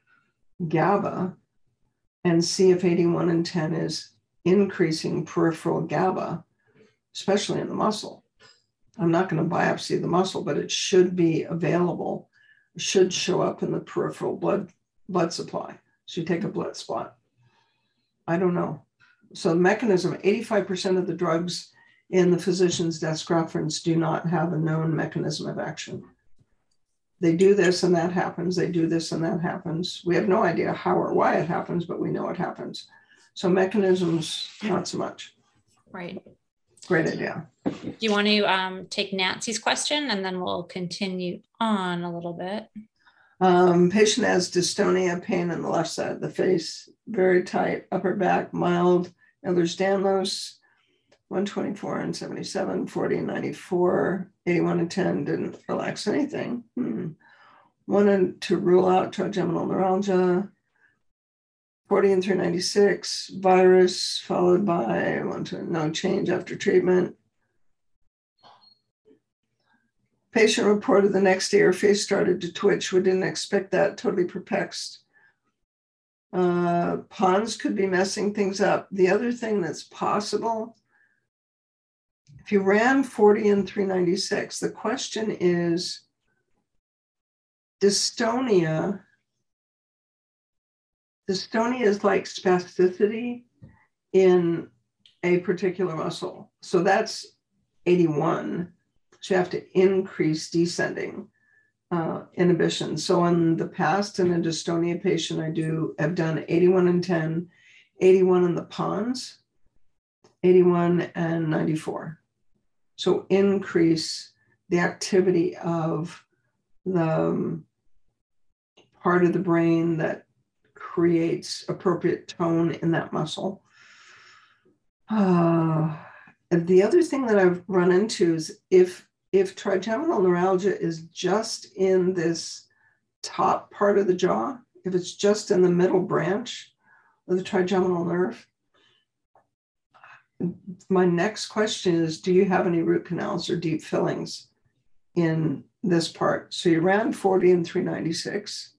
GABA and see if 81 and 10 is increasing peripheral GABA, especially in the muscle. I'm not going to biopsy the muscle, but it should be available, should show up in the peripheral blood supply. So you take a blood spot. I don't know. So the mechanism, 85% of the drugs and the physician's desk reference do not have a known mechanism of action. They do this and that happens. They do this and that happens. We have no idea how or why it happens, but we know it happens. So mechanisms, not so much. Right. Great idea. Do you want to take Nancy's question and then we'll continue on a little bit? Patient has dystonia, pain in the left side of the face, very tight upper back, mild Ehlers-Danlos, 124 and 77, 40 and 94, 81 and 10, didn't relax anything. Wanted to rule out trigeminal neuralgia, 40 and 396, virus followed by no change after treatment. Patient reported the next day her face started to twitch. We didn't expect that, totally perplexed. Pons could be messing things up. The other thing that's possible, if you ran 40 and 396, the question is, dystonia. Dystonia is like spasticity in a particular muscle. So that's 81. So you have to increase descending inhibition. So in the past, in a dystonia patient, I've done 81 and 10, 81 in the pons, 81 and 94. So increase the activity of the part of the brain that creates appropriate tone in that muscle. The other thing that I've run into is if trigeminal neuralgia is just in this top part of the jaw, if it's just in the middle branch of the trigeminal nerve, my next question is, do you have any root canals or deep fillings in this part? So you ran 40 and 396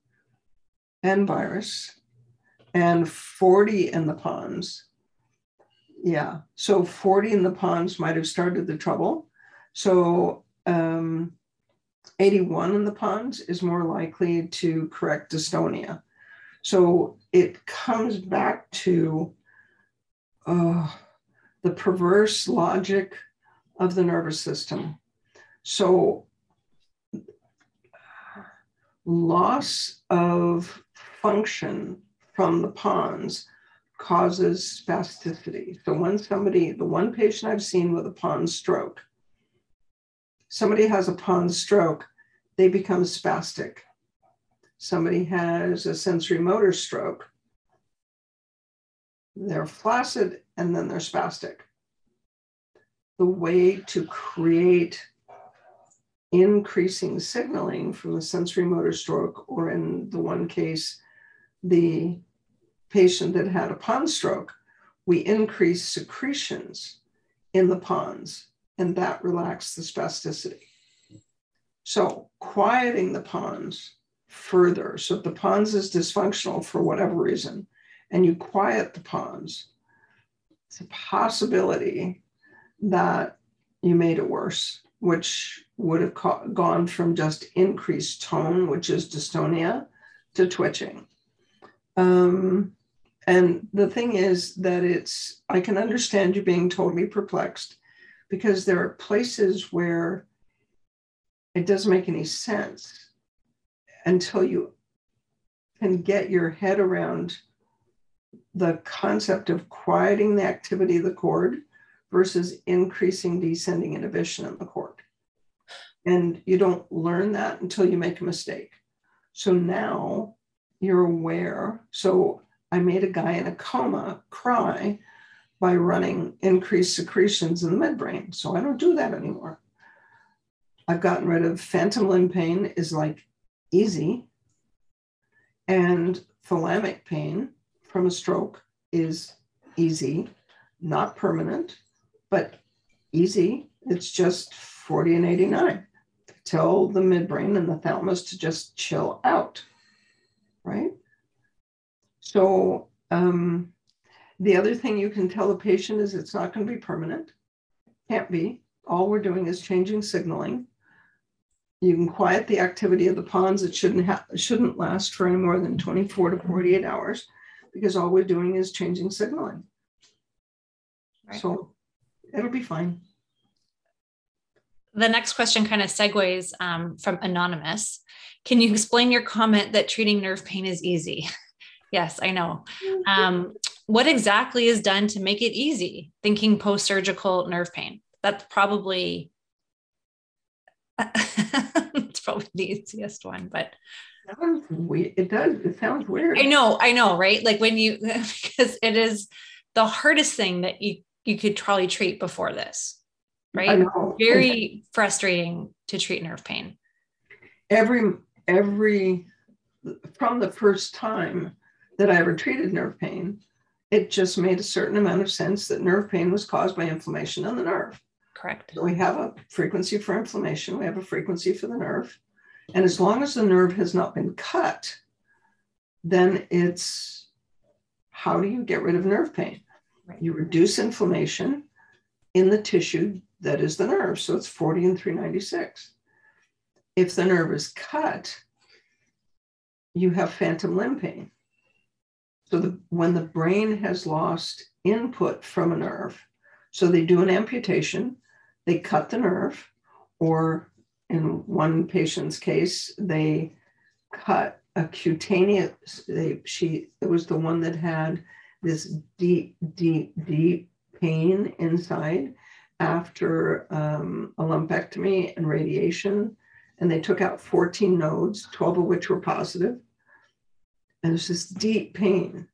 and virus and 40 in the pons. Yeah, so 40 in the pons might have started the trouble. So 81 in the pons is more likely to correct dystonia. So it comes back to the perverse logic of the nervous system. So loss of function from the pons causes spasticity. So when the one patient I've seen with a pons stroke, somebody has a pons stroke, they become spastic. Somebody has a sensory motor stroke, they're flaccid and then they're spastic. The way to create increasing signaling from the sensory motor stroke, or in the one case, the patient that had a pons stroke, we increased secretions in the pons and that relaxed the spasticity. So quieting the pons further. So if the pons is dysfunctional for whatever reason, and you quiet the pons, it's a possibility that you made it worse, which would have gone from just increased tone, which is dystonia, to twitching. And the thing is that I can understand you being totally perplexed, because there are places where it doesn't make any sense until you can get your head around the concept of quieting the activity of the cord versus increasing descending inhibition in the cord. And you don't learn that until you make a mistake. So now you're aware. So I made a guy in a coma cry by running increased secretions in the midbrain. So I don't do that anymore. I've gotten rid of phantom limb pain, is like easy. And thalamic pain from a stroke is easy, not permanent, but easy. It's just 40 and 89. Tell the midbrain and the thalamus to just chill out, right? So the other thing you can tell the patient is it's not going to be permanent. Can't be. All we're doing is changing signaling. You can quiet the activity of the pons. It shouldn't last for any more than 24 to 48 hours, because all we're doing is changing signaling. Right. So it'll be fine. the next question kind of segues from Anonymous. Can you explain your comment that treating nerve pain is easy? Yes, I know. What exactly is done to make it easy? Thinking post-surgical nerve pain. That's probably, it's probably the easiest one, but. Sounds weird. It does. It sounds weird. I know, right? Like when you, because it is the hardest thing that you could probably treat before this, right? I know. Very frustrating to treat nerve pain. Every from the first time that I ever treated nerve pain, it just made a certain amount of sense that nerve pain was caused by inflammation on the nerve. Correct. So we have a frequency for inflammation. We have a frequency for the nerve. And as long as the nerve has not been cut, then it's, how do you get rid of nerve pain? Right. You reduce inflammation in the tissue that is the nerve. So it's 40 and 396. If the nerve is cut, you have phantom limb pain. So when the brain has lost input from a nerve, so they do an amputation, they cut the nerve, or in one patient's case, they cut a cutaneous, it was the one that had this deep pain inside after a lumpectomy and radiation. And they took out 14 nodes, 12 of which were positive. And there's this deep pain.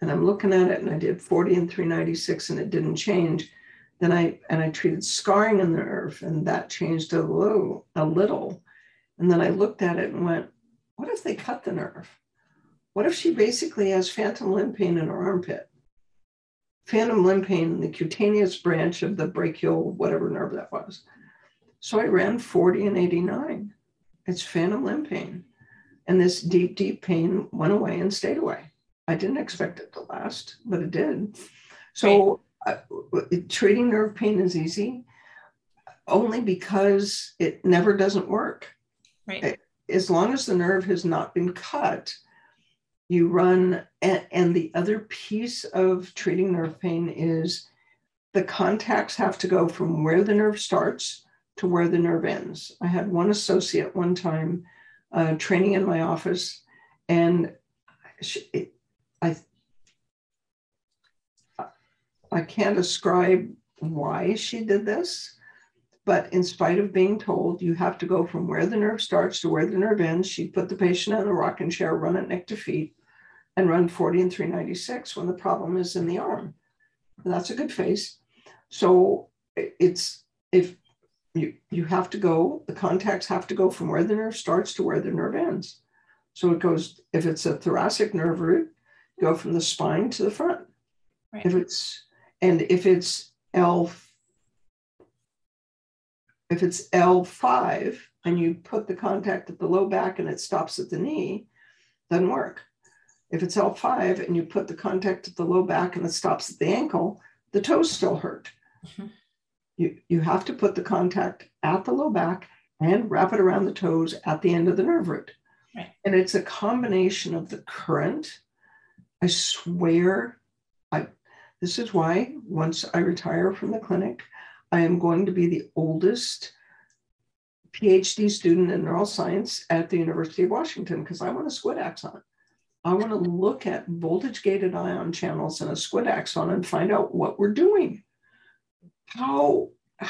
And I'm looking at it, and I did 40 and 396, and it didn't change. Then I treated scarring in the nerve, and that changed a little. And then I looked at it and went, what if they cut the nerve? What if she basically has phantom limb pain in her armpit? Phantom limb pain in the cutaneous branch of the brachial, whatever nerve that was. So I ran 40 and 89. It's phantom limb pain. And this deep, deep pain went away and stayed away. I didn't expect it to last, but it did. So treating nerve pain is easy only because it never doesn't work. Right. As long as the nerve has not been cut, you run. And the other piece of treating nerve pain is the contacts have to go from where the nerve starts to where the nerve ends. I had one associate one time training in my office, and I can't ascribe why she did this, but in spite of being told you have to go from where the nerve starts to where the nerve ends, she put the patient on a rocking chair, run it neck to feet, and run 40 and 396 when the problem is in the arm. And that's a good face. So it's, if you have to go, the contacts have to go from where the nerve starts to where the nerve ends. So it goes, if it's a thoracic nerve root, go from the spine to the front. Right. If it's L5 and you put the contact at the low back and it stops at the knee, doesn't work. If it's L5 and you put the contact at the low back and it stops at the ankle, the toes still hurt. Mm-hmm. You have to put the contact at the low back and wrap it around the toes at the end of the nerve root. Right. And it's a combination of the current. I swear, this is why once I retire from the clinic, I am going to be the oldest PhD student in neuroscience at the University of Washington, because I want a squid axon. I want to look at voltage-gated ion channels in a squid axon and find out what we're doing. How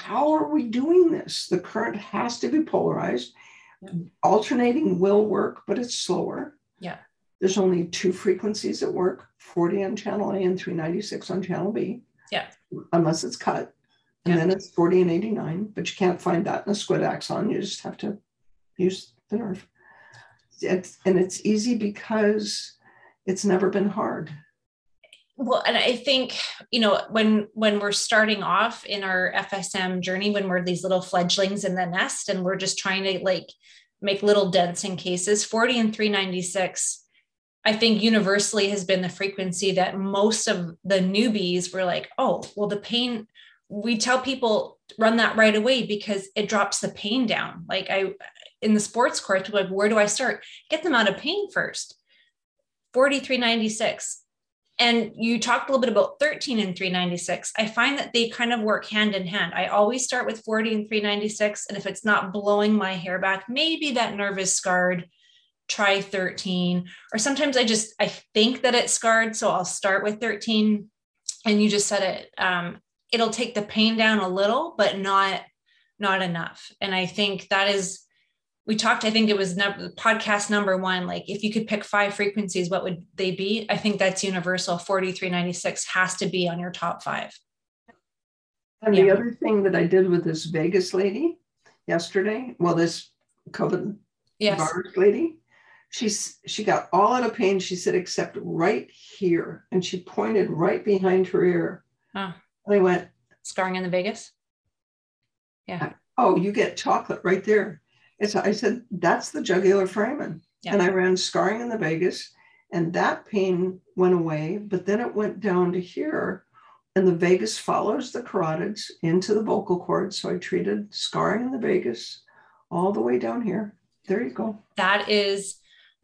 are we doing this? The current has to be polarized. Yeah. Alternating will work, but it's slower. Yeah. There's only two frequencies at work, 40 on channel A and 396 on channel B. Yeah. Unless it's cut. And then it's 40 and 89, but you can't find that in a squid axon. You just have to use the nerve. And it's easy because it's never been hard. Well, and I think, when we're starting off in our FSM journey, when we're these little fledglings in the nest and we're just trying to make little dents in cases, 40 and 396, I think universally has been the frequency that most of the newbies were like, oh, well, the pain, we tell people run that right away because it drops the pain down. Like in the sports court, where do I start? Get them out of pain first. 4396. And you talked a little bit about 13 and 396. I find that they kind of work hand in hand. I always start with 40 and 396. And if it's not blowing my hair back, maybe that nerve is scarred, try 13. Or sometimes I think that it's scarred. So I'll start with 13. And you just said it, it'll take the pain down a little, but not enough. And I think that is, we talked, I think it was podcast number one, like if you could pick 5 frequencies, what would they be? I think that's universal. 4396 has to be on your top 5. And the other thing that I did with this Vegas lady yesterday, well, this COVID virus lady, she got all out of pain. She said, except right here. And she pointed right behind her ear. Oh. And I went. Scarring in the Vegas? Yeah. Oh, you get chocolate right there. I said, that's the jugular foramen. Yeah. And I ran scarring in the vagus, and that pain went away, but then it went down to here, and the vagus follows the carotids into the vocal cord. So I treated scarring in the vagus all the way down here. There you go. That is,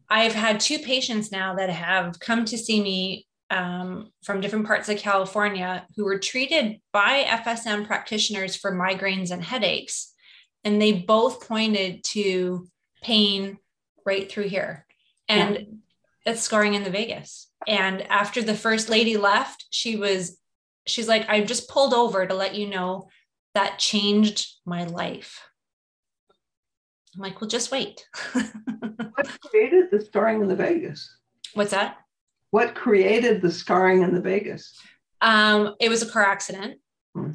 I've had 2 patients now that have come to see me from different parts of California who were treated by FSM practitioners for migraines and headaches. And they both pointed to pain right through here. And that's scarring in the vagus. And after the first lady left, she's like, I just pulled over to let you know that changed my life. I'm like, well, just wait. What created the scarring in the vagus? What's that? What created the scarring in the vagus? It was a car accident. Hmm.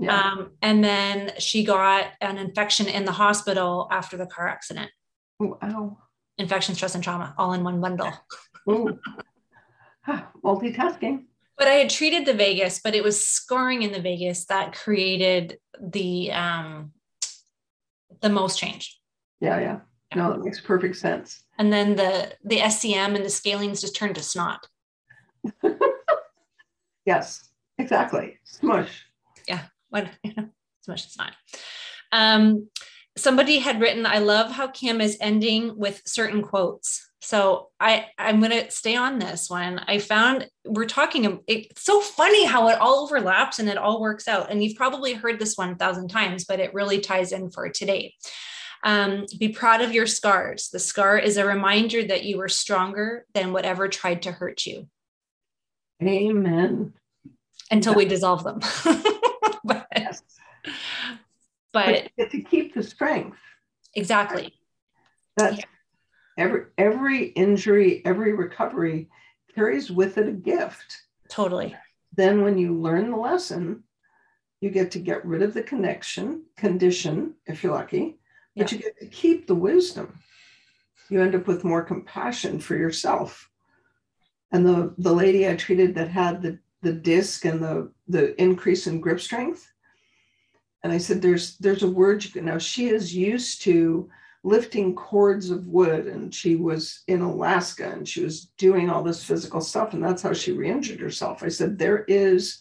Yeah. And then she got an infection in the hospital after the car accident. Wow. Infection, stress, and trauma all in one bundle. Multitasking. But I had treated the vagus, but it was scarring in the vagus that created the most change. Yeah. No, that makes perfect sense. And then the SCM and the scalings just turned to snot. Yes, exactly. Smush. Yeah. What, as much as not. Somebody had written, I love how Kim is ending with certain quotes. So I'm going to stay on this one. I found we're talking, it's so funny how it all overlaps and it all works out. And you've probably heard this 1,000 times, but it really ties in for today. Be proud of your scars. The scar is a reminder that you were stronger than whatever tried to hurt you. Amen. Until we dissolve them. But you get to keep the strength. Exactly. That's every injury, every recovery carries with it a gift. Totally. Then when you learn the lesson, you get to get rid of the condition, if you're lucky, but you get to keep the wisdom. You end up with more compassion for yourself. And the lady I treated that had the disc and the increase in grip strength. And I said, there's a word you can, now she is used to lifting cords of wood, and she was in Alaska and she was doing all this physical stuff, and that's how she re-injured herself. I said, there is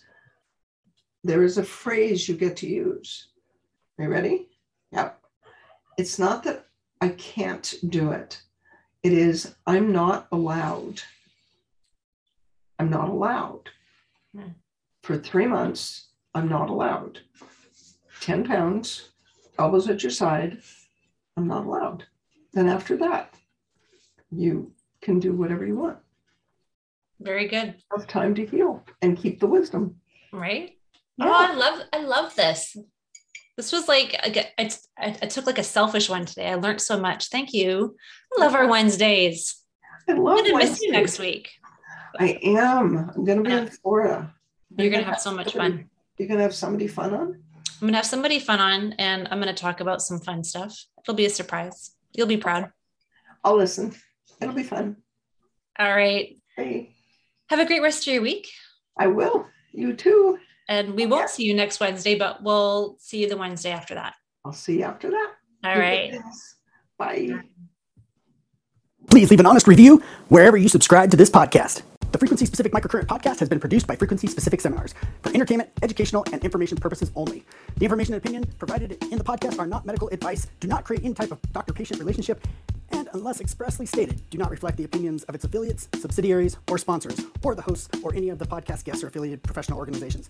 a phrase you get to use. Are you ready? Yep. It's not that I can't do it. It is, I'm not allowed. I'm not allowed. For 3 months, I'm not allowed. 10 pounds, elbows at your side, I'm not allowed. Then after that, you can do whatever you want. Very good. Enough time to heal and keep the wisdom. Right? Yeah. Oh, I love this. This was like, I took like a selfish one today. I learned so much. Thank you. I love our Wednesdays. I love Wednesdays. I'm going to miss you next week. I am. I'm going to be in Florida. You're going to have so much fun. You're going to have somebody fun on? I'm going to have somebody fun on, and I'm going to talk about some fun stuff. It'll be a surprise. You'll be proud. I'll listen. It'll be fun. All right. Hey. Have a great rest of your week. I will. You too. And we won't see you next Wednesday, but we'll see you the Wednesday after that. I'll see you after that. All right. Bye. Please leave an honest review wherever you subscribe to this podcast. The Frequency Specific Microcurrent podcast has been produced by Frequency Specific Seminars for entertainment, educational, and information purposes only. The information and opinion provided in the podcast are not medical advice, do not create any type of doctor-patient relationship, and and unless expressly stated, do not reflect the opinions of its affiliates, subsidiaries, or sponsors, or the hosts, or any of the podcast guests or affiliated professional organizations.